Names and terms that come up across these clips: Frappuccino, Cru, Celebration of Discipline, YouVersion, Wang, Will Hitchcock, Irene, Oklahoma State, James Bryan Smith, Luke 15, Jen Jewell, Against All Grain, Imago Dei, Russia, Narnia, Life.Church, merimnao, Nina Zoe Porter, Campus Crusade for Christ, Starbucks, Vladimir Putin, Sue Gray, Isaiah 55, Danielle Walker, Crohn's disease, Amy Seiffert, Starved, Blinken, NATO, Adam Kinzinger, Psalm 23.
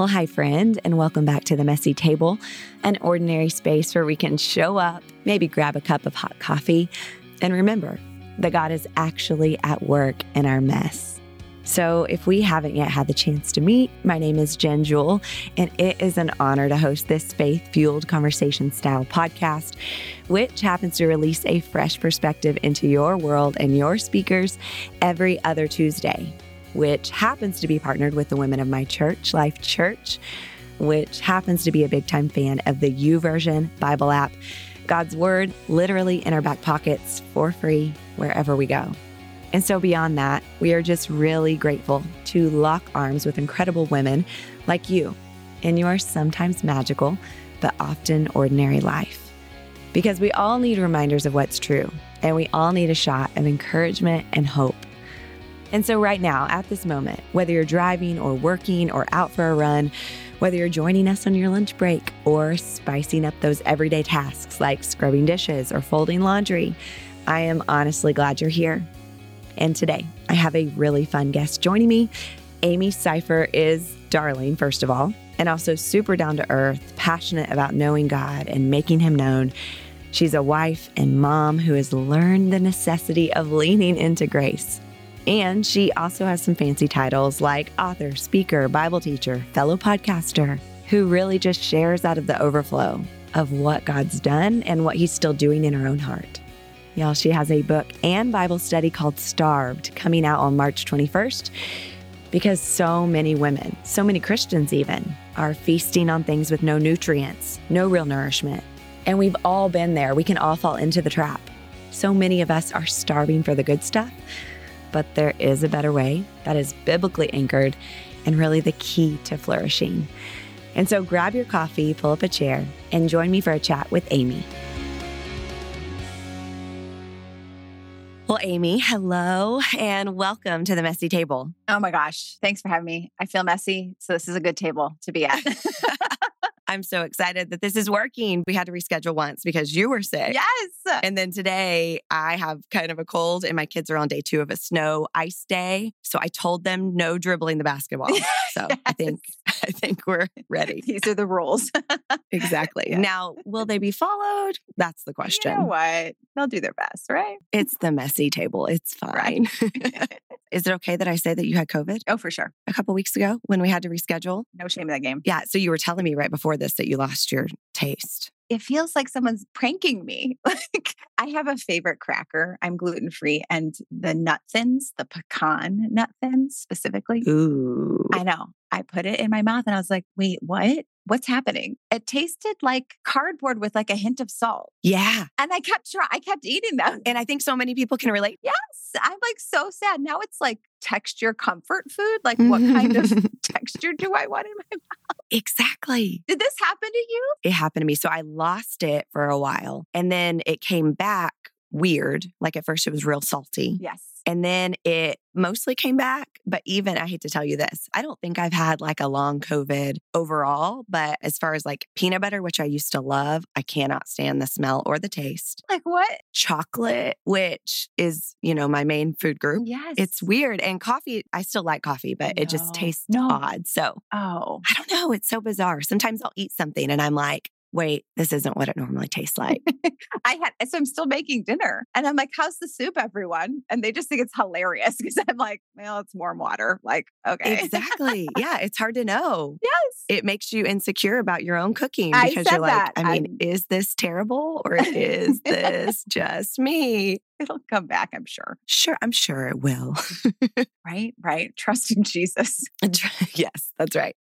Well, hi, friend, and welcome back to The Messy Table, an ordinary space where we can show up, maybe grab a cup of hot coffee, and remember that God is actually at work in our mess. So if we haven't yet had the chance to meet, my name is Jen Jewell, and it is an honor to host this faith-fueled conversation-style podcast, which happens to release a fresh perspective into your world and your speakers every other Tuesday, which happens to be partnered with the women of my church, Life Church, which happens to be a big-time fan of the YouVersion Bible app. God's Word literally in our back pockets for free wherever we go. And so beyond that, we are just really grateful to lock arms with incredible women like you in your sometimes magical but often ordinary life. Because we all need reminders of what's true, and we all need a shot of encouragement and hope. And so right now, at this moment, whether you're driving or working or out for a run, whether you're joining us on your lunch break or spicing up those everyday tasks like scrubbing dishes or folding laundry, I am honestly glad you're here. And today, I have a really fun guest joining me. Amy Seiffert is darling, first of all, and also super down to earth, passionate about knowing God and making Him known. She's a wife and mom who has learned the necessity of leaning into grace. And she also has some fancy titles like author, speaker, Bible teacher, fellow podcaster, who really just shares out of the overflow of what God's done and what He's still doing in her own heart. Y'all, she has a book and Bible study called Starved coming out on March 21st because so many women, so many Christians even, are feasting on things with no nutrients, no real nourishment. And we've all been there. We can all fall into the trap. So many of us are starving for the good stuff. But there is a better way that is biblically anchored and really the key to flourishing. And so grab your coffee, pull up a chair, and join me for a chat with Amy. Well, Amy, hello and welcome to The Messy Table. Oh my gosh. Thanks for having me. I feel messy, so this is a good table to be at. I'm so excited that this is working. We had to reschedule once because you were sick. Yes. And then today I have kind of a cold and my kids are on day 2 of a snow ice day. So I told them no dribbling the basketball. So yes. I think we're ready. These are the rules. Exactly. Yeah. Now, will they be followed? That's the question. You know what? They'll do their best, right? It's The Messy Table. It's fine. Right. Is it okay that I say that you had COVID? Oh, for sure. A couple weeks ago when we had to reschedule. No shame in that game. Yeah. So you were telling me right before this that you lost your taste. It feels like someone's pranking me. Like I have a favorite cracker. I'm gluten-free, and the nut thins, the pecan nut thins specifically. Ooh. I know. I put it in my mouth and I was like, wait, what? What's happening? It tasted like cardboard with like a hint of salt. Yeah. And I kept eating them. And I think so many people can relate. Yes. I'm like so sad. Now it's like texture comfort food. Like what kind of texture do I want in my mouth? Exactly. Did this happen to you? It happened to me. So I lost it for a while and then it came back weird. Like at first it was real salty. Yes. And then it mostly came back, but even I hate to tell you this, I don't think I've had like a long COVID overall, but as far as like peanut butter, which I used to love, I cannot stand the smell or the taste. Like what? Chocolate, which is, you know, my main food group. Yes. It's weird. And coffee, I still like coffee, but it just tastes odd. So I don't know. It's so bizarre. Sometimes I'll eat something and I'm like, wait, this isn't what it normally tastes like. So I'm still making dinner and I'm like, how's the soup, everyone? And they just think it's hilarious because I'm like, well, it's warm water. Like, okay. Exactly. Yeah. It's hard to know. Yes. It makes you insecure about your own cooking because you're like, is this terrible or is this just me? It'll come back, I'm sure. Sure, I'm sure it will. Right. Trust in Jesus. Yes, that's right.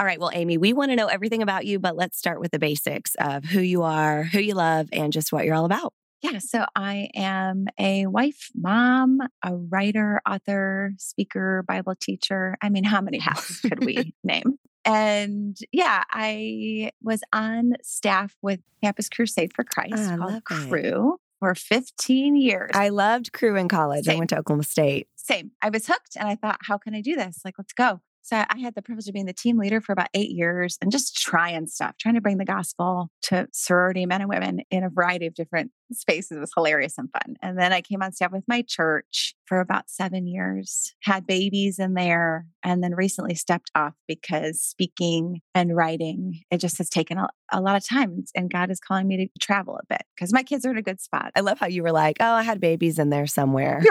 All right. Well, Amy, we want to know everything about you, but let's start with the basics of who you are, who you love, and just what you're all about. Yeah. So I am a wife, mom, a writer, author, speaker, Bible teacher. I mean, how many hats could we name? And yeah, I was on staff with Campus Crusade for Christ, called Cru, for 15 years. I loved Cru in college. Same. I went to Oklahoma State. Same. I was hooked and I thought, how can I do this? Like, let's go. So I had the privilege of being the team leader for about 8 years and just trying to bring the gospel to sorority men and women in a variety of different space. It was hilarious and fun. And then I came on staff with my church for about 7 years, had babies in there, and then recently stepped off because speaking and writing, it just has taken a lot of time. And God is calling me to travel a bit because my kids are in a good spot. I love how you were like, oh, I had babies in there somewhere.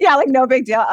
Yeah, like no big deal.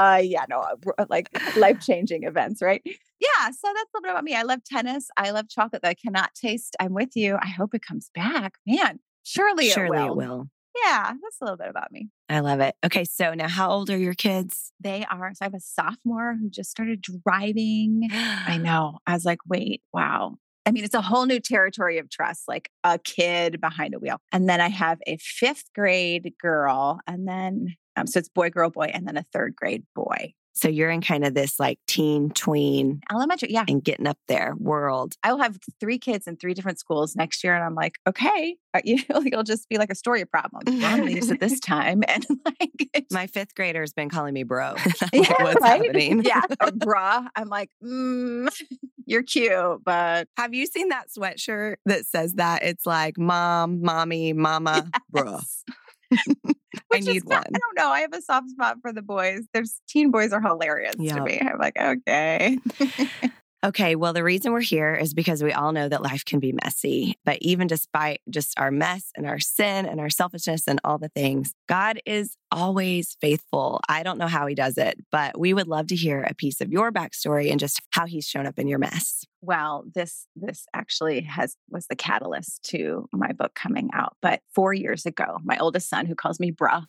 Like life-changing events, right? Yeah. So that's a little bit about me. I love tennis. I love chocolate that I cannot taste. I'm with you. I hope it comes back. Man, surely it will. Yeah. That's a little bit about me. I love it. Okay. So now how old are your kids? They are. So I have a sophomore who just started driving. I know. I was like, wait, wow. I mean, it's a whole new territory of trust, like a kid behind a wheel. And then I have a 5th grade girl and then, so it's boy, girl, boy, and then a 3rd grade boy. So you're in kind of this like teen, tween. Elementary, yeah. And getting up there world. I will have 3 kids in 3 different schools next year. And I'm like, okay, it'll just be like a story problem. Mom leaves at this time. And like... My 5th grader has been calling me bro. What's happening? Yeah, brah. I'm like, you're cute, but... Have you seen that sweatshirt that says that? It's like, mom, mommy, mama, yes. Bruh. I need one. I don't know. I have a soft spot for the boys. There's teen boys are hilarious to me. I'm like, okay. Okay. Well, the reason we're here is because we all know that life can be messy, but even despite just our mess and our sin and our selfishness and all the things, God is always faithful. I don't know how he does it, but we would love to hear a piece of your backstory and just how he's shown up in your mess. Well, this actually was the catalyst to my book coming out. But 4 years ago, my oldest son, who calls me bruh,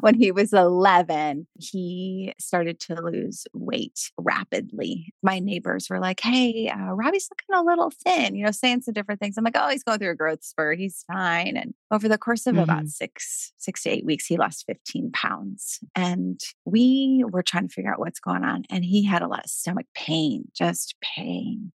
when he was 11, he started to lose weight rapidly. My neighbors were like, hey, Robbie's looking a little thin, saying some different things. I'm like, oh, he's going through a growth spurt. He's fine. And over the course of about six to 8 weeks, he lost 15 pounds. And we were trying to figure out what's going on. And he had a lot of stomach pain, just pain.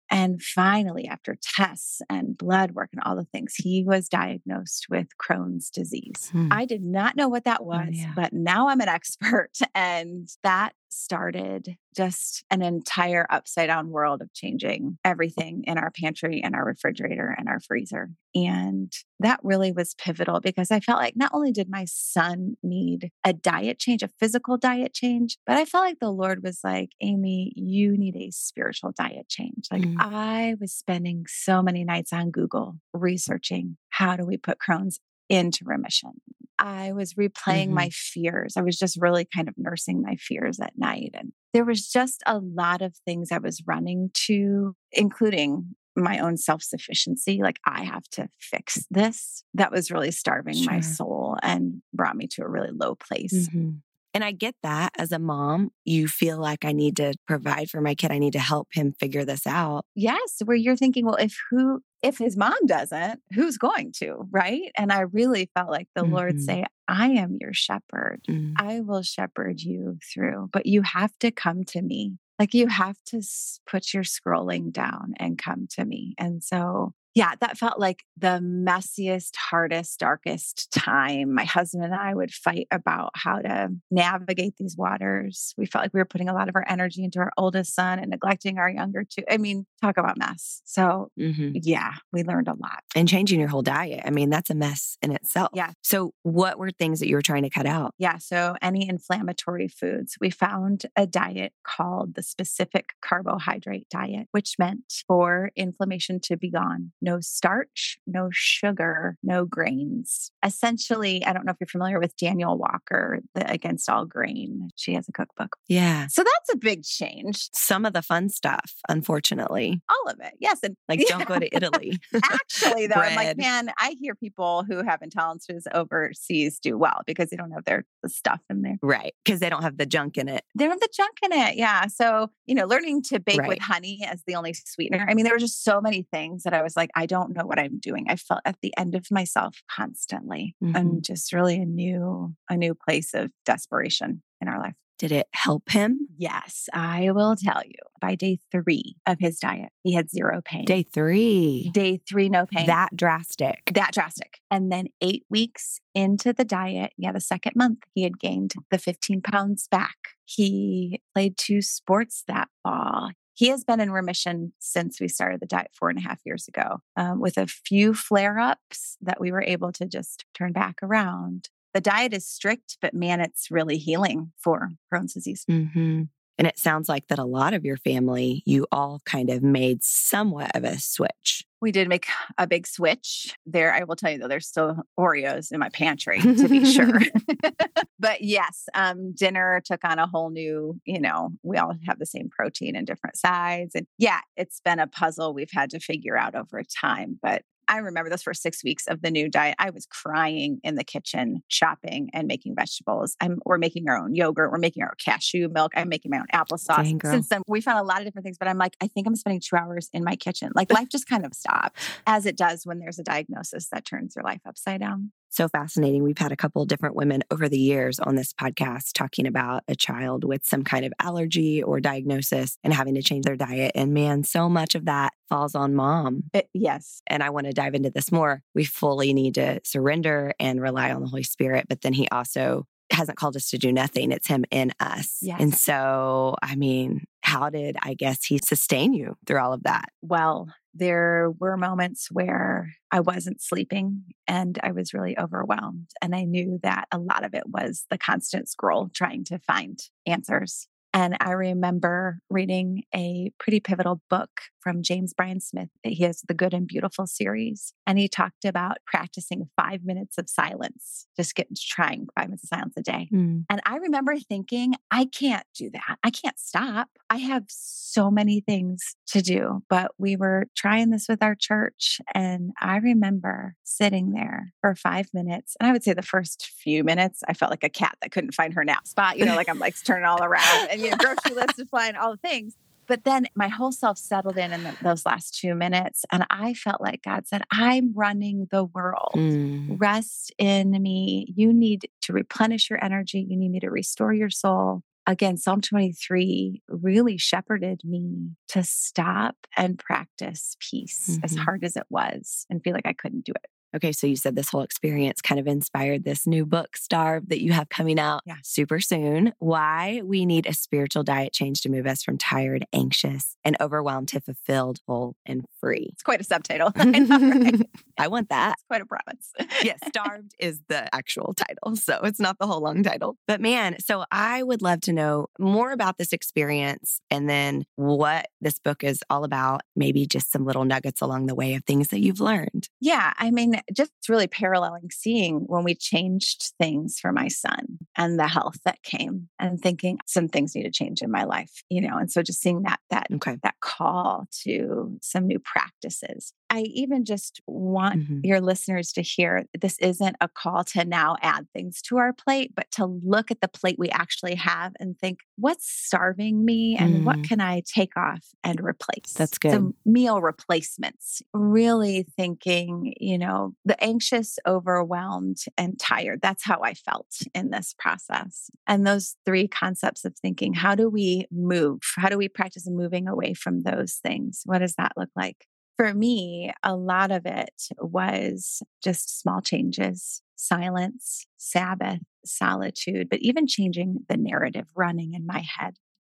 And finally, after tests and blood work and all the things, he was diagnosed with Crohn's disease. I did not know what that was, but now I'm an expert. And that started just an entire upside down world of changing everything in our pantry and our refrigerator and our freezer. And that really was pivotal because I felt like not only did my son need a diet change, a physical diet change, but I felt like the Lord was like, Amy, you need a spiritual diet change. Like I was spending so many nights on Google researching how do we put Crohn's into remission. I was replaying my fears. I was just really kind of nursing my fears at night. And there was just a lot of things I was running to, including my own self-sufficiency. Like, I have to fix this. That was really starving my soul and brought me to a really low place. And I get that as a mom, you feel like I need to provide for my kid. I need to help him figure this out. Yes. Where you're thinking, well, if his mom doesn't, who's going to, right? And I really felt like the Lord say, I am your shepherd. I will shepherd you through, but you have to come to me. Like, you have to put your scrolling down and come to me. And so, yeah, that felt like the messiest, hardest, darkest time. My husband and I would fight about how to navigate these waters. We felt like we were putting a lot of our energy into our oldest son and neglecting our younger two. I mean, talk about mess. So yeah, we learned a lot. And changing your whole diet. I mean, that's a mess in itself. Yeah. So what were things that you were trying to cut out? Yeah. So any inflammatory foods. We found a diet called the specific carbohydrate diet, which meant for inflammation to be gone. No starch, no sugar, no grains. Essentially, I don't know if you're familiar with Danielle Walker, the Against All Grain. She has a cookbook. Yeah. So that's a big change. Some of the fun stuff, unfortunately. All of it. Yes. And don't go to Italy. Actually, though, I'm like, man, I hear people who have intolerances overseas do well because they don't have the stuff in there. Right. Because they don't have the junk in it. They don't have the junk in it. Yeah. So, learning to bake with honey as the only sweetener. I mean, there were just so many things that I was like, I don't know what I'm doing. I felt at the end of myself constantly. I'm just really a new place of desperation in our life. Did it help him? Yes, I will tell you. By day 3 of his diet, he had 0 pain. Day three, no pain. That drastic. And then 8 weeks into the diet, the 2nd month, he had gained the 15 pounds back. He played 2 sports that fall. He has been in remission since we started the diet 4.5 years ago, with a few flare-ups that we were able to just turn back around. The diet is strict, but man, it's really healing for Crohn's disease. Mm-hmm. And it sounds like that a lot of your family, you all kind of made somewhat of a switch. We did make a big switch there. I will tell you though, there's still Oreos in my pantry to be sure. But yes, dinner took on a whole new, we all have the same protein in different sides. And yeah, it's been a puzzle we've had to figure out over time. But I remember those first 6 weeks of the new diet, I was crying in the kitchen, chopping and making vegetables. We're making our own yogurt. We're making our own cashew milk. I'm making my own applesauce. Dang, girl. Since then, we found a lot of different things, but I'm like, I think I'm spending 2 hours in my kitchen. Like life just kind of stopped, as it does when there's a diagnosis that turns your life upside down. So fascinating. We've had a couple of different women over the years on this podcast talking about a child with some kind of allergy or diagnosis and having to change their diet. And man, so much of that falls on mom. Yes. And I want to dive into this more. We fully need to surrender and rely on the Holy Spirit. But then he also hasn't called us to do nothing. It's him in us. Yes. And so, how did, he sustain you through all of that? Well, there were moments where I wasn't sleeping and I was really overwhelmed. And I knew that a lot of it was the constant scroll trying to find answers. And I remember reading a pretty pivotal book from James Bryan Smith. He has The Good and Beautiful series. And he talked about practicing 5 minutes of silence, just trying 5 minutes of silence a day. Mm. And I remember thinking, I can't do that. I can't stop. I have so many things to do, but we were trying this with our church. And I remember sitting there for 5 minutes. And I would say the first few minutes, I felt like a cat that couldn't find her nap spot. I'm like turning all around and grocery list is flying, all the things. But then my whole self settled in those last 2 minutes. And I felt like God said, I'm running the world. Mm. Rest in me. You need to replenish your energy. You need me to restore your soul. Again, Psalm 23 really shepherded me to stop and practice peace as hard as it was and feel like I couldn't do it. Okay, so you said this whole experience kind of inspired this new book, Starved, that you have coming out super soon. Why we need a spiritual diet change to move us from tired, anxious, and overwhelmed to fulfilled, whole, and free. It's quite a subtitle. I know, right? I want that. It's quite a promise. Yes, Starved is the actual title, so it's not the whole long title. But man, so I would love to know more about this experience and then what this book is all about, maybe just some little nuggets along the way of things that you've learned. Yeah, just really paralleling seeing when we changed things for my son and the health that came and thinking some things need to change in my life, and so just seeing that call to some new practices. I even just want your listeners to hear this isn't a call to now add things to our plate, but to look at the plate we actually have and think, what's starving me and what can I take off and replace? That's good. Some meal replacements, really thinking, the anxious, overwhelmed, and tired. That's how I felt in this process. And those three concepts of thinking, how do we move? How do we practice moving away from those things? What does that look like? For me, a lot of it was just small changes, silence, Sabbath, solitude, but even changing the narrative running in my head.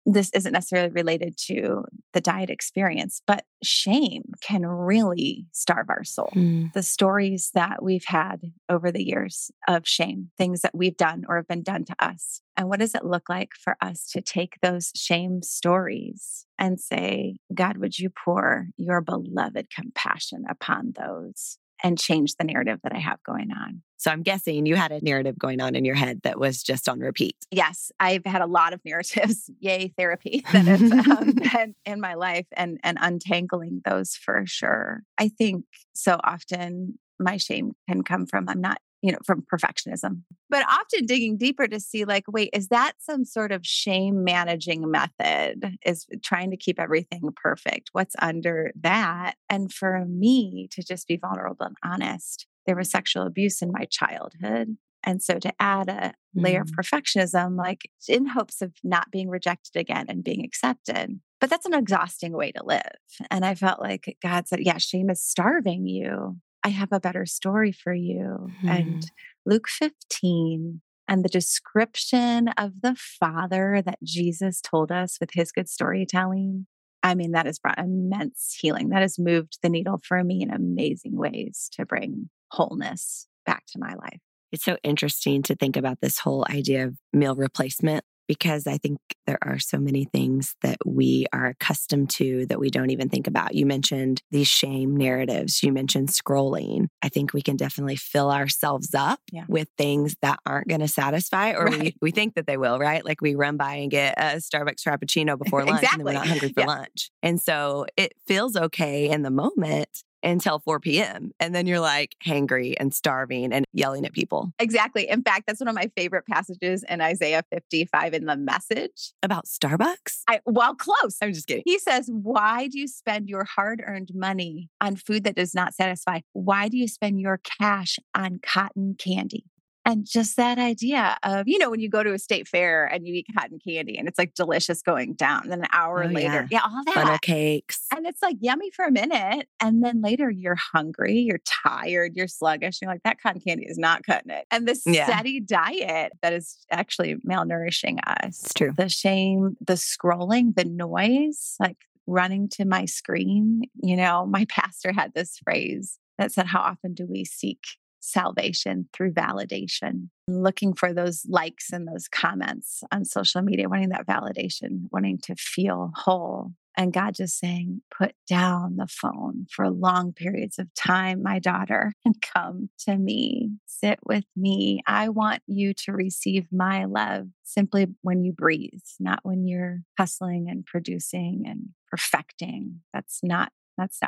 This isn't necessarily related to the diet experience, but shame can really starve our soul. Mm. The stories that we've had over the years of shame, things that we've done or have been done to us. And what does it look like for us to take those shame stories and say, God, would you pour your beloved compassion upon those and change the narrative that I have going on? So I'm guessing you had a narrative going on in your head that was just on repeat. Yes, I've had a lot of narratives, yay therapy, that have been in my life and untangling those for sure. I think so often my shame can come from, I'm not, from perfectionism, but often digging deeper to see like, wait, is that some sort of shame managing method? Is trying to keep everything perfect? What's under that? And for me to just be vulnerable and honest, there was sexual abuse in my childhood. And so to add a layer of perfectionism, like in hopes of not being rejected again and being accepted. But that's an exhausting way to live. And I felt like God said, yeah, shame is starving you. I have a better story for you. Mm-hmm. And Luke 15 and the description of the Father that Jesus told us with his good storytelling. I mean, that has brought immense healing. That has moved the needle for me in amazing ways to bring wholeness back to my life. It's so interesting to think about this whole idea of meal replacement, because I think there are so many things that we are accustomed to that we don't even think about. You mentioned these shame narratives. You mentioned scrolling. I think we can definitely fill ourselves up with things that aren't going to satisfy, or we think that they will, right? Like we run by and get a Starbucks Frappuccino before lunch and then we're not hungry for lunch. And so it feels okay in the moment until 4 p.m. And then you're like hangry and starving and yelling at people. Exactly. In fact, that's one of my favorite passages in Isaiah 55 in the Message. About Starbucks? Well, close. I'm just kidding. He says, why do you spend your hard-earned money on food that does not satisfy? Why do you spend your cash on cotton candy? And just that idea of, you know, when you go to a state fair and you eat cotton candy and it's like delicious going down. And then an hour later, all that. Funnel cakes. And it's like yummy for a minute. And then later you're hungry, you're tired, you're sluggish. You're like, that cotton candy is not cutting it. And this steady diet that is actually malnourishing us. It's true. The shame, the scrolling, the noise, like running to my screen. You know, my pastor had this phrase that said, how often do we seek salvation through validation, looking for those likes and those comments on social media, wanting that validation, wanting to feel whole. And God just saying, put down the phone for long periods of time, my daughter, and come to me, sit with me. I want you to receive my love simply when you breathe, not when you're hustling and producing and perfecting. That's not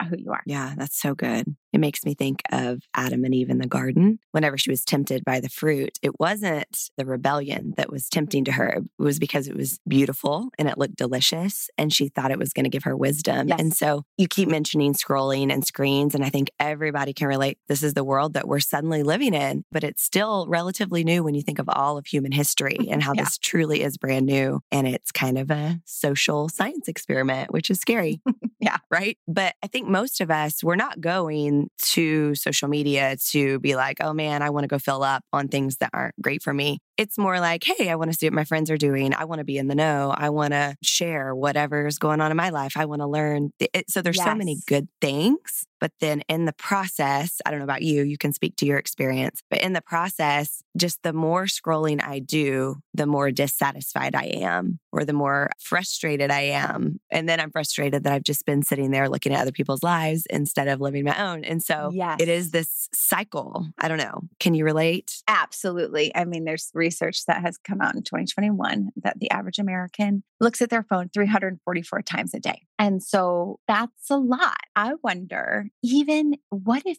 who you are. Yeah, that's so good. It makes me think of Adam and Eve in the garden. Whenever she was tempted by the fruit, it wasn't the rebellion that was tempting to her. It was because it was beautiful and it looked delicious and she thought it was going to give her wisdom. Yes. And so you keep mentioning scrolling and screens, and I think everybody can relate. This is the world that we're suddenly living in, but it's still relatively new when you think of all of human history and how this truly is brand new. And it's kind of a social science experiment, which is scary. Right? But I think most of us, we're not going to social media to be like, oh man, I want to go fill up on things that aren't great for me. It's more like, hey, I want to see what my friends are doing. I want to be in the know. I want to share whatever's going on in my life. I want to learn. So there's so many good things. But then in the process, I don't know about you, you can speak to your experience, but in the process, just the more scrolling I do, the more dissatisfied I am, or the more frustrated I am. And then I'm frustrated that I've just been sitting there looking at other people's lives instead of living my own. And so it is this cycle. I don't know. Can you relate? Absolutely. I mean, there's research that has come out in 2021 that the average American looks at their phone 344 times a day. And so that's a lot. I wonder, what if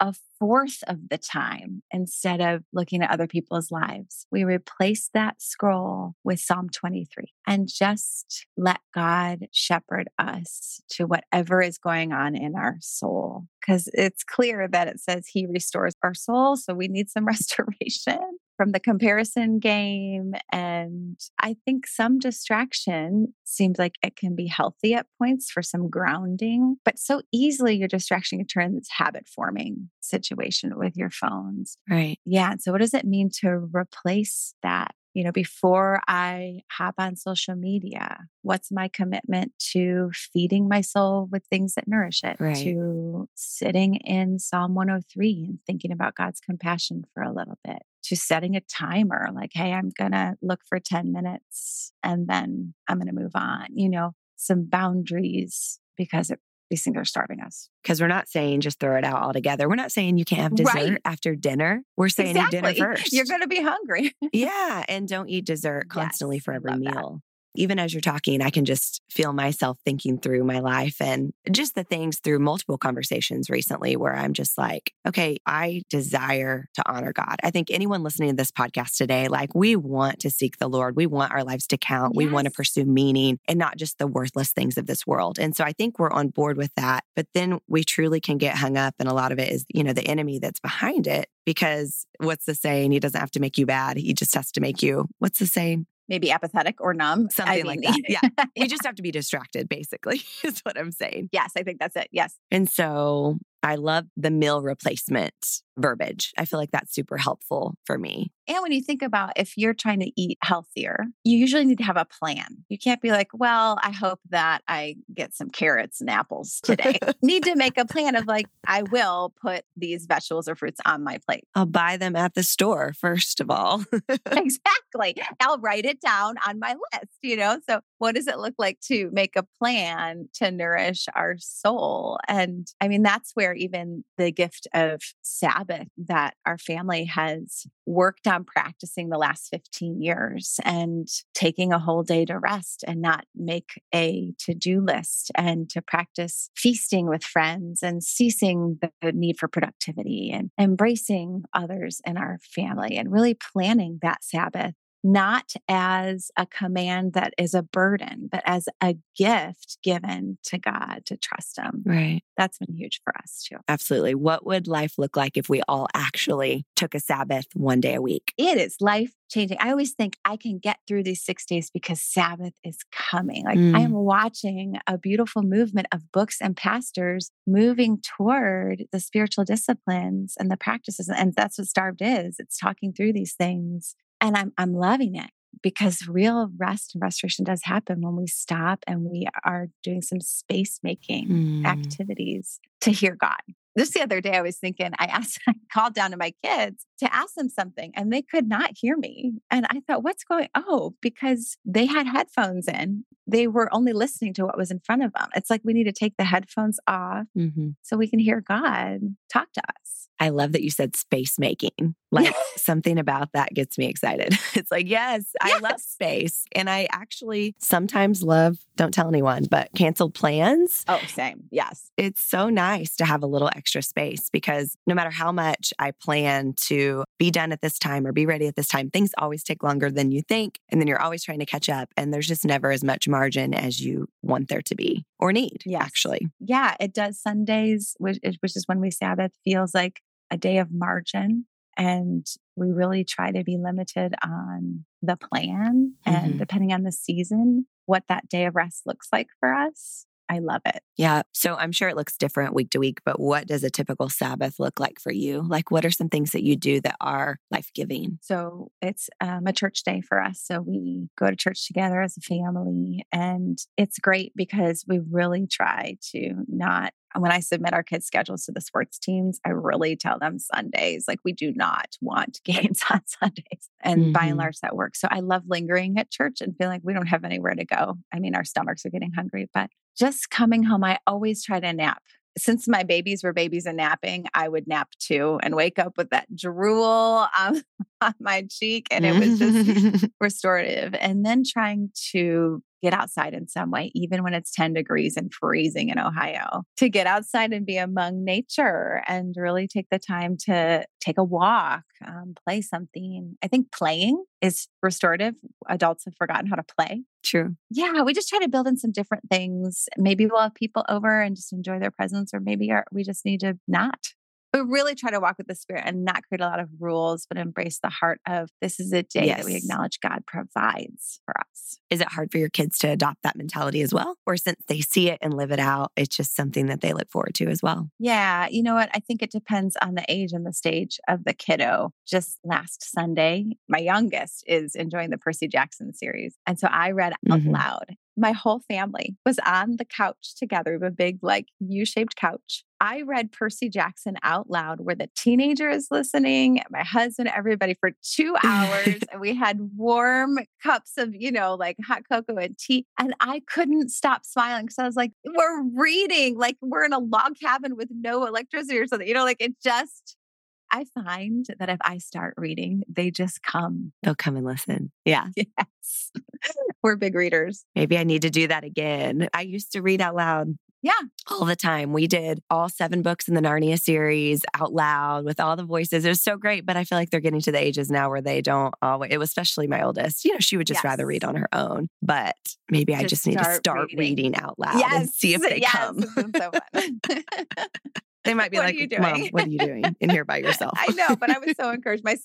a fourth of the time, instead of looking at other people's lives, we replace that scroll with Psalm 23 and just let God shepherd us to whatever is going on in our soul. Because it's clear that it says He restores our soul. So we need some restoration from the comparison game. And I think some distraction seems like it can be healthy at points for some grounding, but so easily your distraction can turn into this habit forming situation with your phones. Right. Yeah. And so what does it mean to replace that? You know, before I hop on social media, what's my commitment to feeding my soul with things that nourish it, to sitting in Psalm 103 and thinking about God's compassion for a little bit, to setting a timer like, hey, I'm going to look for 10 minutes and then I'm going to move on, you know, some boundaries, because these things are starving us. Because we're not saying just throw it out altogether. We're not saying you can't have dessert after dinner. We're saying eat dinner first. You're going to be hungry. And don't eat dessert constantly for every meal. That. Even as you're talking, I can just feel myself thinking through my life and just the things through multiple conversations recently where I'm just like, okay, I desire to honor God. I think anyone listening to this podcast today, like we want to seek the Lord. We want our lives to count. Yes. We want to pursue meaning and not just the worthless things of this world. And so I think we're on board with that. But then we truly can get hung up. And a lot of it is, you know, the enemy that's behind it, because what's the saying? He doesn't have to make you bad. He just has to make you, what's the saying? Maybe apathetic or numb. Something like that. Yeah. We just have to be distracted, basically, is what I'm saying. Yes, I think that's it. Yes. And so I love the meal replacement verbiage. I feel like that's super helpful for me. And when you think about if you're trying to eat healthier, you usually need to have a plan. You can't be like, well, I hope that I get some carrots and apples today. Need to make a plan of like, I will put these vegetables or fruits on my plate. I'll buy them at the store, first of all. Exactly. I'll write it down on my list, you know? So what does it look like to make a plan to nourish our soul? And I mean, that's where even the gift of Sabbath that our family has worked on practicing the last 15 years and taking a whole day to rest and not make a to-do list and to practice feasting with friends and ceasing the need for productivity and embracing others in our family and really planning that Sabbath, not as a command that is a burden, but as a gift given to God to trust Him. Right. That's been huge for us too. Absolutely. What would life look like if we all actually took a Sabbath one day a week? It is life changing. I always think I can get through these 6 days because Sabbath is coming. Like I'm watching a beautiful movement of books and pastors moving toward the spiritual disciplines and the practices. And that's what Starved is. It's talking through these things. And I'm loving it because real rest and restoration does happen when we stop and we are doing some space-making activities to hear God. Just the other day, I was thinking, I called down to my kids to ask them something and they could not hear me. And I thought, what's going on? Oh, because they had headphones in. They were only listening to what was in front of them. It's like, we need to take the headphones off so we can hear God talk to us. I love that you said space making. Like something about that gets me excited. It's like, yes, I love space. And I actually sometimes love, don't tell anyone, but canceled plans. Oh, same. Yes. It's so nice to have a little extra space because no matter how much I plan to be done at this time or be ready at this time, things always take longer than you think. And then you're always trying to catch up. And there's just never as much margin as you want there to be or need, actually. Yeah, it does. Sundays, which is when we Sabbath, feels like a day of margin. And we really try to be limited on the plan and depending on the season, what that day of rest looks like for us. I love it. Yeah. So I'm sure it looks different week to week, but what does a typical Sabbath look like for you? Like, what are some things that you do that are life-giving? So it's a church day for us. So we go to church together as a family, and it's great because we really try to not. When I submit our kids' schedules to the sports teams, I really tell them Sundays, like we do not want games on Sundays. And by and large, that works. So I love lingering at church and feeling like we don't have anywhere to go. I mean, our stomachs are getting hungry, but just coming home, I always try to nap. Since my babies were babies and napping, I would nap too and wake up with that drool on my cheek. And it was just restorative. And then trying to get outside in some way, even when it's 10 degrees and freezing in Ohio, to get outside and be among nature and really take the time to take a walk, play something. I think playing is restorative. Adults have forgotten how to play. True. Yeah. We just try to build in some different things. Maybe we'll have people over and just enjoy their presence, or maybe we just need to not. But really try to walk with the Spirit and not create a lot of rules, but embrace the heart of this is a day that we acknowledge God provides for us. Is it hard for your kids to adopt that mentality as well? Or since they see it and live it out, it's just something that they look forward to as well? Yeah. You know what? I think it depends on the age and the stage of the kiddo. Just last Sunday, my youngest is enjoying the Percy Jackson series. And so I read out loud. My whole family was on the couch together. We have a big, like, U-shaped couch. I read Percy Jackson out loud where the teenager is listening, my husband, everybody, for 2 hours. And we had warm cups of, you know, like hot cocoa and tea. And I couldn't stop smiling because I was like, we're reading, like we're in a log cabin with no electricity or something, you know, like it just... I find that if I start reading, they just come. They'll come and listen. Yeah. Yes. We're big readers. Maybe I need to do that again. I used to read out loud. Yeah. All the time. We did all 7 books in the Narnia series out loud with all the voices. It was so great, but I feel like they're getting to the ages now where they don't always, it was especially my oldest, you know, she would just rather read on her own, but maybe I just need to start reading out loud and see if they come. So they might be what like, Mom, what are you doing in here by yourself? I know, but I was so encouraged. My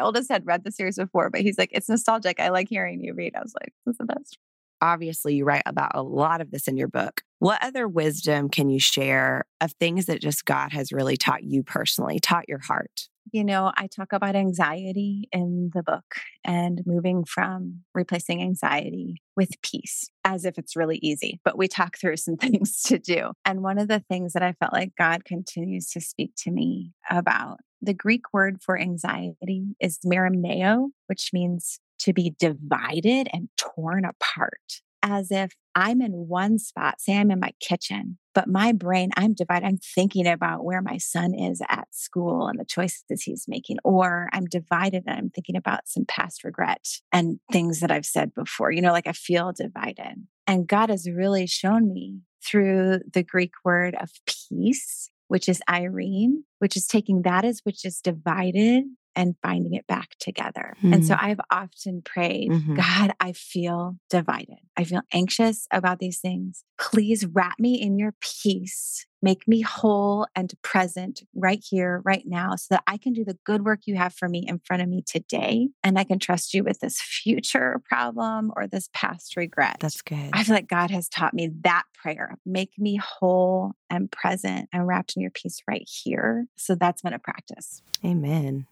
oldest had read the series before, but he's like, it's nostalgic. I like hearing you read. I was like, this is the best. Obviously, you write about a lot of this in your book. What other wisdom can you share of things that just God has really taught you personally, taught your heart? You know, I talk about anxiety in the book and moving from replacing anxiety with peace as if it's really easy, but we talk through some things to do. And one of the things that I felt like God continues to speak to me about, the Greek word for anxiety is merimnao, which means to be divided and torn apart. As if I'm in one spot, say I'm in my kitchen, but my brain, I'm divided. I'm thinking about where my son is at school and the choices he's making, or I'm divided and I'm thinking about some past regret and things that I've said before, you know, like I feel divided. And God has really shown me through the Greek word of peace, which is Irene, which is taking that as which is divided and binding it back together. Mm-hmm. And so I've often prayed, mm-hmm. God, I feel divided. I feel anxious about these things. Please wrap me in your peace. Make me whole and present right here, right now, so that I can do the good work you have for me in front of me today. And I can trust you with this future problem or this past regret. That's good. I feel like God has taught me that prayer. Make me whole and present and wrapped in your peace right here. So that's been a practice. Amen.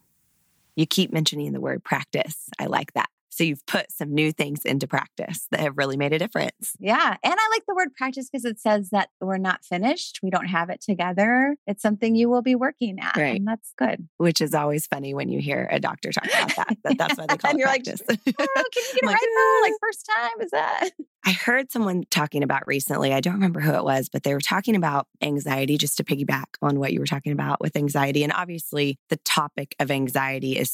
You keep mentioning the word practice. I like that. So you've put some new things into practice that have really made a difference. Yeah. And I like the word practice because it says that we're not finished. We don't have it together. It's something you will be working at. Right. And that's good. Which is always funny when you hear a doctor talk about that. That's why they call it practice. Like, oh, can you get it right now? Like first time, is that? I heard someone talking about recently, I don't remember who it was, but they were talking about anxiety, just to piggyback on what you were talking about with anxiety. And obviously the topic of anxiety is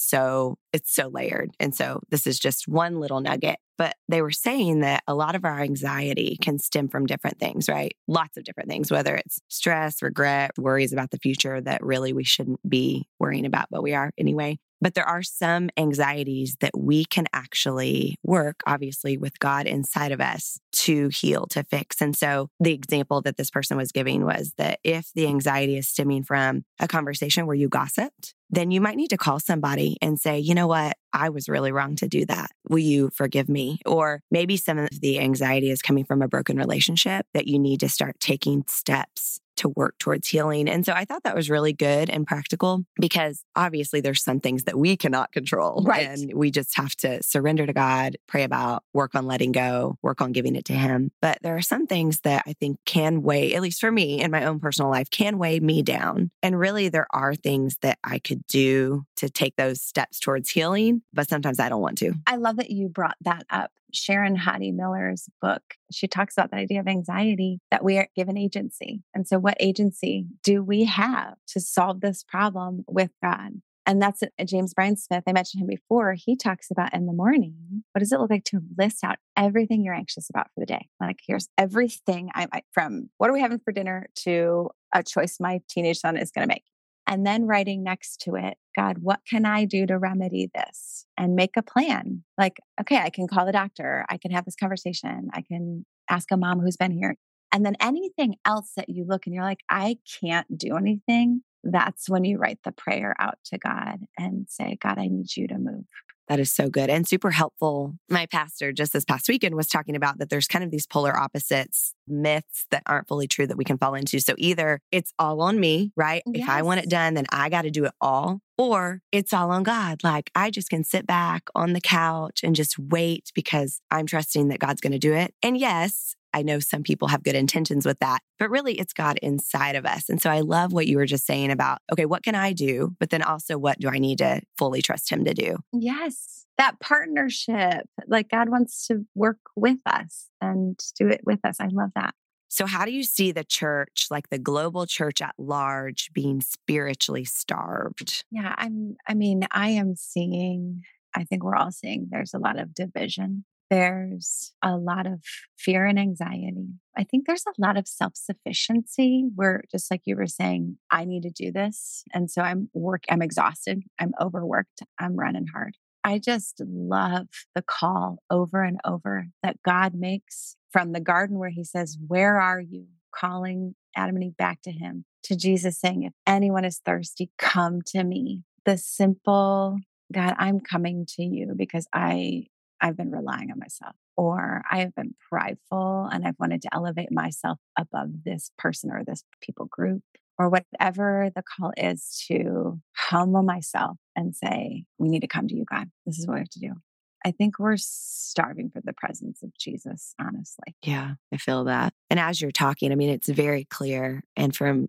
it's so layered. And so this is just one little nugget. But they were saying that a lot of our anxiety can stem from different things, right? Lots of different things, whether it's stress, regret, worries about the future that really we shouldn't be worrying about, but we are anyway. But there are some anxieties that we can actually work, obviously, with God inside of us to heal, to fix. And so the example that this person was giving was that if the anxiety is stemming from a conversation where you gossiped, then you might need to call somebody and say, you know what, I was really wrong to do that. Will you forgive me? Or maybe some of the anxiety is coming from a broken relationship that you need to start taking steps to work towards healing. And so I thought that was really good and practical because obviously there's some things that we cannot control. Right. And we just have to surrender to God, pray about, work on letting go, work on giving it to Him. But there are some things that I think can weigh, at least for me in my own personal life, can weigh me down. And really there are things that I could do to take those steps towards healing, but sometimes I don't want to. I love that you brought that up. Sharon Hadi Miller's book, she talks about the idea of anxiety, that we are given agency. And so what agency do we have to solve this problem with God? And that's James Bryan Smith. I mentioned him before. He talks about in the morning, what does it look like to list out everything you're anxious about for the day? Like, here's everything from what are we having for dinner to a choice my teenage son is going to make. And then writing next to it, God, what can I do to remedy this? And make a plan. Like, okay, I can call the doctor. I can have this conversation. I can ask a mom who's been here. And then anything else that you look and you're like, I can't do anything. That's when you write the prayer out to God and say, God, I need you to move. That is so good and super helpful. My pastor just this past weekend was talking about that there's kind of these polar opposites, myths that aren't fully true that we can fall into. So either it's all on me, right? Yes. If I want it done, then I got to do it all. Or it's all on God. Like I just can sit back on the couch and just wait because I'm trusting that God's going to do it. And yes, I know some people have good intentions with that, but really it's God inside of us. And so I love what you were just saying about, okay, what can I do? But then also what do I need to fully trust Him to do? Yes. That partnership, like God wants to work with us and do it with us. I love that. So how do you see the church, like the global church at large, being spiritually starved? Yeah, I think we're all seeing there's a lot of division. There's a lot of fear and anxiety. I think there's a lot of self-sufficiency where, just like you were saying, I need to do this. And so I'm exhausted. I'm overworked. I'm running hard. I just love the call over and over that God makes from the garden where He says, where are you? Calling Adam and Eve back to Him, to Jesus saying, if anyone is thirsty, come to me. The simple, God, I'm coming to you because I I've been relying on myself, or I have been prideful and I've wanted to elevate myself above this person or this people group, or whatever the call is to humble myself and say, we need to come to you, God. This is what we have to do. I think we're starving for the presence of Jesus, honestly. Yeah, I feel that. And as you're talking, I mean, it's very clear. And from,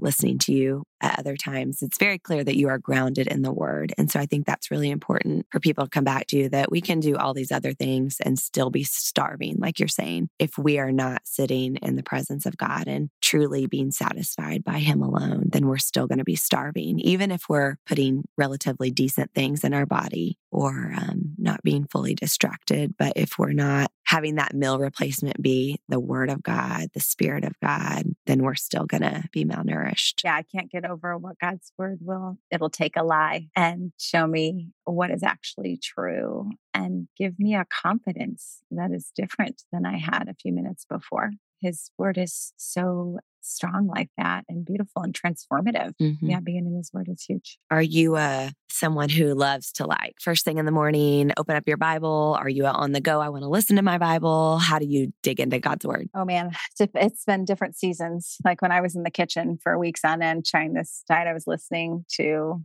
listening to you at other times, it's very clear that you are grounded in the Word. And so I think that's really important for people to come back to, that we can do all these other things and still be starving, like you're saying, if we are not sitting in the presence of God and truly being satisfied by Him alone, then we're still going to be starving, even if we're putting relatively decent things in our body or not being fully distracted. But if we're not having that meal replacement be the Word of God, the Spirit of God, then we're still going to be malnourished. Yeah, I can't get over what God's Word will. It'll take a lie and show me what is actually true and give me a confidence that is different than I had a few minutes before. His Word is so strong like that and beautiful and transformative. Mm-hmm. Yeah, being in His Word is huge. Are you someone who loves to first thing in the morning, open up your Bible? Are you on the go? I want to listen to my Bible. How do you dig into God's Word? Oh man, it's been different seasons. Like when I was in the kitchen for weeks on end trying this diet, I was listening to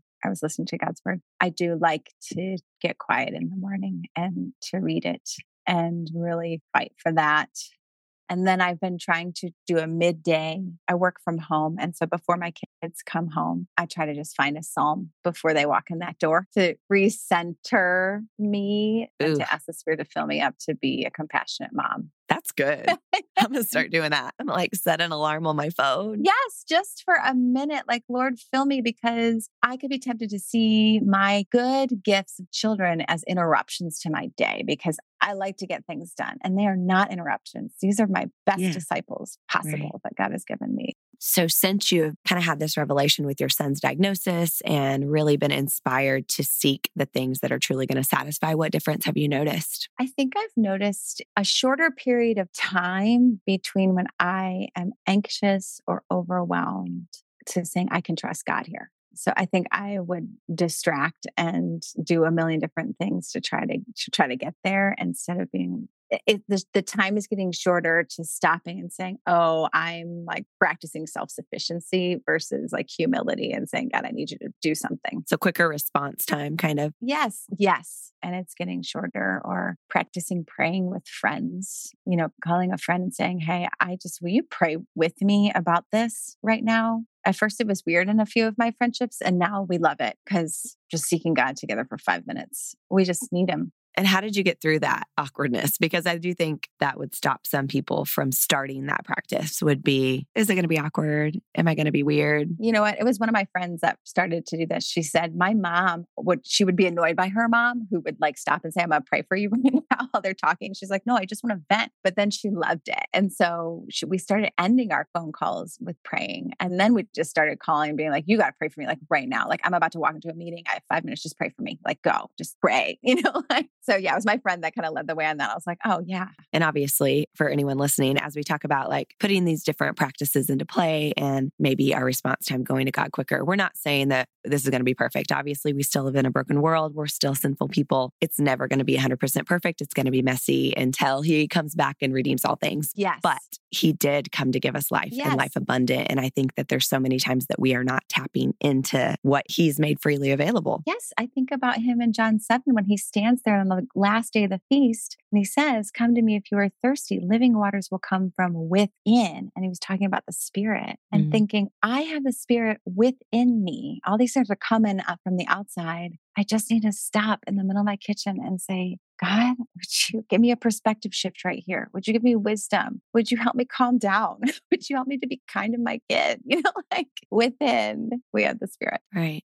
God's Word. I do like to get quiet in the morning and to read it and really fight for that. And then I've been trying to do a midday. I work from home. And so before my kids come home, I try to just find a psalm before they walk in that door to recenter me and to ask the Spirit to fill me up to be a compassionate mom. That's good. I'm going to start doing that. I'm set an alarm on my phone. Yes, just for a minute. Lord, fill me, because I could be tempted to see my good gifts of children as interruptions to my day, because I like to get things done and they are not interruptions. These are my best disciples possible that God has given me. So since you've kind of had this revelation with your son's diagnosis and really been inspired to seek the things that are truly going to satisfy, what difference have you noticed? I think I've noticed a shorter period of time between when I am anxious or overwhelmed to saying I can trust God here. So I think I would distract and do a million different things to try to get there instead of being... The time is getting shorter to stopping and saying, oh, I'm practicing self-sufficiency versus humility and saying, God, I need you to do something. So quicker response time kind of. Yes. And it's getting shorter. Or practicing praying with friends, calling a friend and saying, hey, will you pray with me about this right now? At first it was weird in a few of my friendships, and now we love it because just seeking God together for 5 minutes, we just need Him. And how did you get through that awkwardness? Because I do think that would stop some people from starting that practice, would be, is it going to be awkward? Am I going to be weird? You know what? It was one of my friends that started to do this. She said, my mom would be annoyed by her mom who would stop and say, I'm going to pray for you right now while they're talking. She's like, no, I just want to vent. But then she loved it. And so we started ending our phone calls with praying. And then we just started calling and being you got to pray for me right now. I'm about to walk into a meeting. I have 5 minutes. Just pray for me. Go, just pray, So yeah, it was my friend that kind of led the way on that. I was like, oh yeah. And obviously for anyone listening, as we talk about putting these different practices into play and maybe our response time going to God quicker, we're not saying that this is going to be perfect. Obviously we still live in a broken world. We're still sinful people. It's never going to be 100% perfect. It's going to be messy until He comes back and redeems all things. Yes. But He did come to give us life and life abundant. And I think that there's so many times that we are not tapping into what He's made freely available. Yes. I think about Him in John 7, when He stands there on the last day of the feast, and He says, come to me if you are thirsty, living waters will come from within. And He was talking about the Spirit and thinking, I have the Spirit within me. All these things are coming up from the outside. I just need to stop in the middle of my kitchen and say, God, would you give me a perspective shift right here? Would you give me wisdom? Would you help me calm down? Would you help me to be kind to my kid? Within we have the Spirit. Right.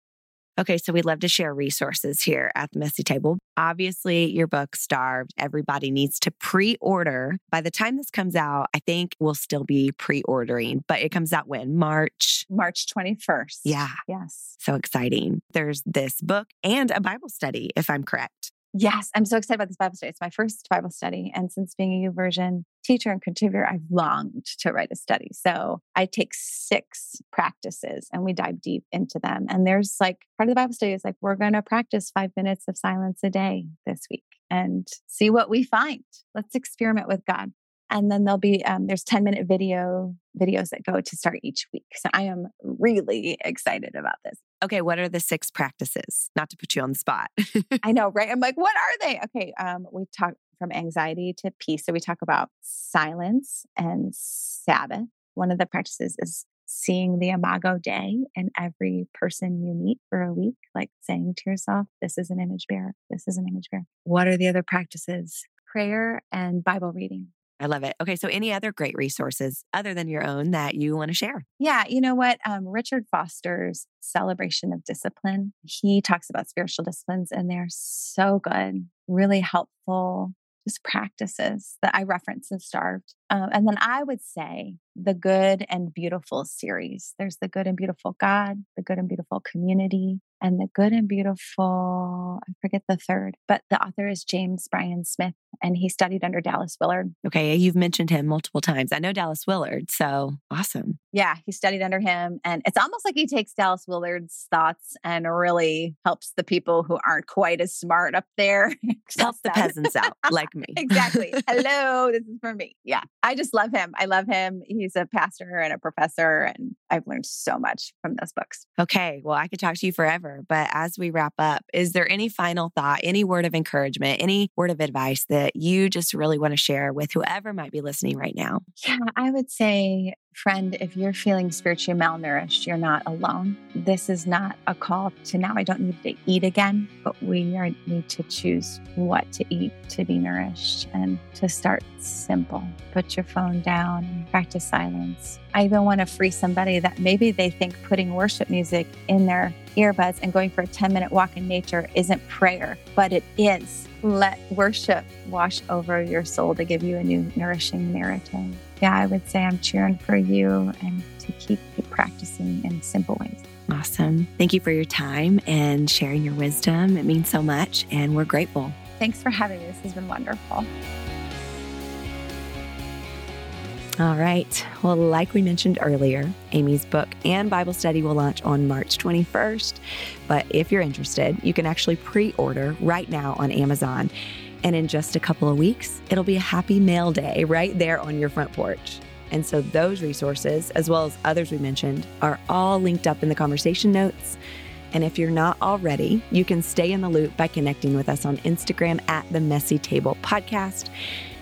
Okay, so we'd love to share resources here at The Messy Table. Obviously, your book, Starved, everybody needs to pre-order. By the time this comes out, I think we'll still be pre-ordering, but it comes out when? March 21st. Yeah. Yes. So exciting. There's this book and a Bible study, if I'm correct. Yes, I'm so excited about this Bible study. It's my first Bible study. And since being a YouVersion teacher and contributor, I've longed to write a study. So I take 6 practices and we dive deep into them. And there's part of the Bible study is we're going to practice 5 minutes of silence a day this week. and see what we find. Let's experiment with God. And then there'll be, there's 10-minute videos that go to start each week. So I am really excited about this. Okay. What are the 6 practices? Not to put you on the spot. I know, right? I'm like, what are they? Okay. We talk from anxiety to peace. So we talk about silence and Sabbath. One of the practices is seeing the Imago Dei in every person you meet for a week, like saying to yourself, this is an image bearer. This is an image bearer. What are the other practices? Prayer and Bible reading. I love it. Okay. So any other great resources other than your own that you want to share? Yeah. You know what? Richard Foster's Celebration of Discipline, he talks about spiritual disciplines and they're so good, really helpful, just practices that I reference in Starved. And then I would say the Good and Beautiful series. There's the Good and Beautiful God, the Good and Beautiful Community, and the Good and Beautiful, I forget the third, but the author is James Bryan Smith, and he studied under Dallas Willard. Okay. You've mentioned him multiple times. I know Dallas Willard. So awesome. Yeah. He studied under him, and it's almost like he takes Dallas Willard's thoughts and really helps the people who aren't quite as smart up there. Help the peasants out like me. Exactly. Hello. This is for me. Yeah. I just love him. I love him. He's a pastor and a professor, and I've learned so much from those books. Okay. Well, I could talk to you forever, but as we wrap up, is there any final thought, any word of encouragement, any word of advice that you just really want to share with whoever might be listening right now? Yeah, I would say, friend, if you're feeling spiritually malnourished, you're not alone. This is not a call to now I don't need to eat again, but we need to choose what to eat to be nourished and to start simple. Put your phone down and practice silence. I even want to free somebody that maybe they think putting worship music in their earbuds and going for a 10-minute walk in nature isn't prayer, but it is. Let worship wash over your soul to give you a new nourishing narrative. Yeah, I would say I'm cheering for you and to keep practicing in simple ways. Awesome. Thank you for your time and sharing your wisdom. It means so much, and we're grateful. Thanks for having me. This has been wonderful. All right. Well, like we mentioned earlier, Amy's book and Bible study will launch on March 21st. But if you're interested, you can actually pre-order right now on Amazon. And in just a couple of weeks, it'll be a happy mail day right there on your front porch. And so those resources, as well as others we mentioned, are all linked up in the conversation notes. And if you're not already, you can stay in the loop by connecting with us on Instagram at The Messy Table Podcast,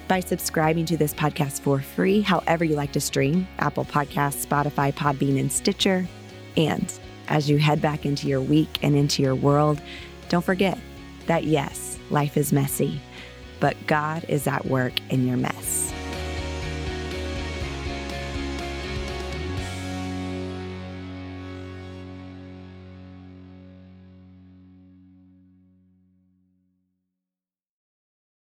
by subscribing to this podcast for free, however you like to stream, Apple Podcasts, Spotify, Podbean, and Stitcher. And as you head back into your week and into your world, don't forget that yes, life is messy, but God is at work in your mess.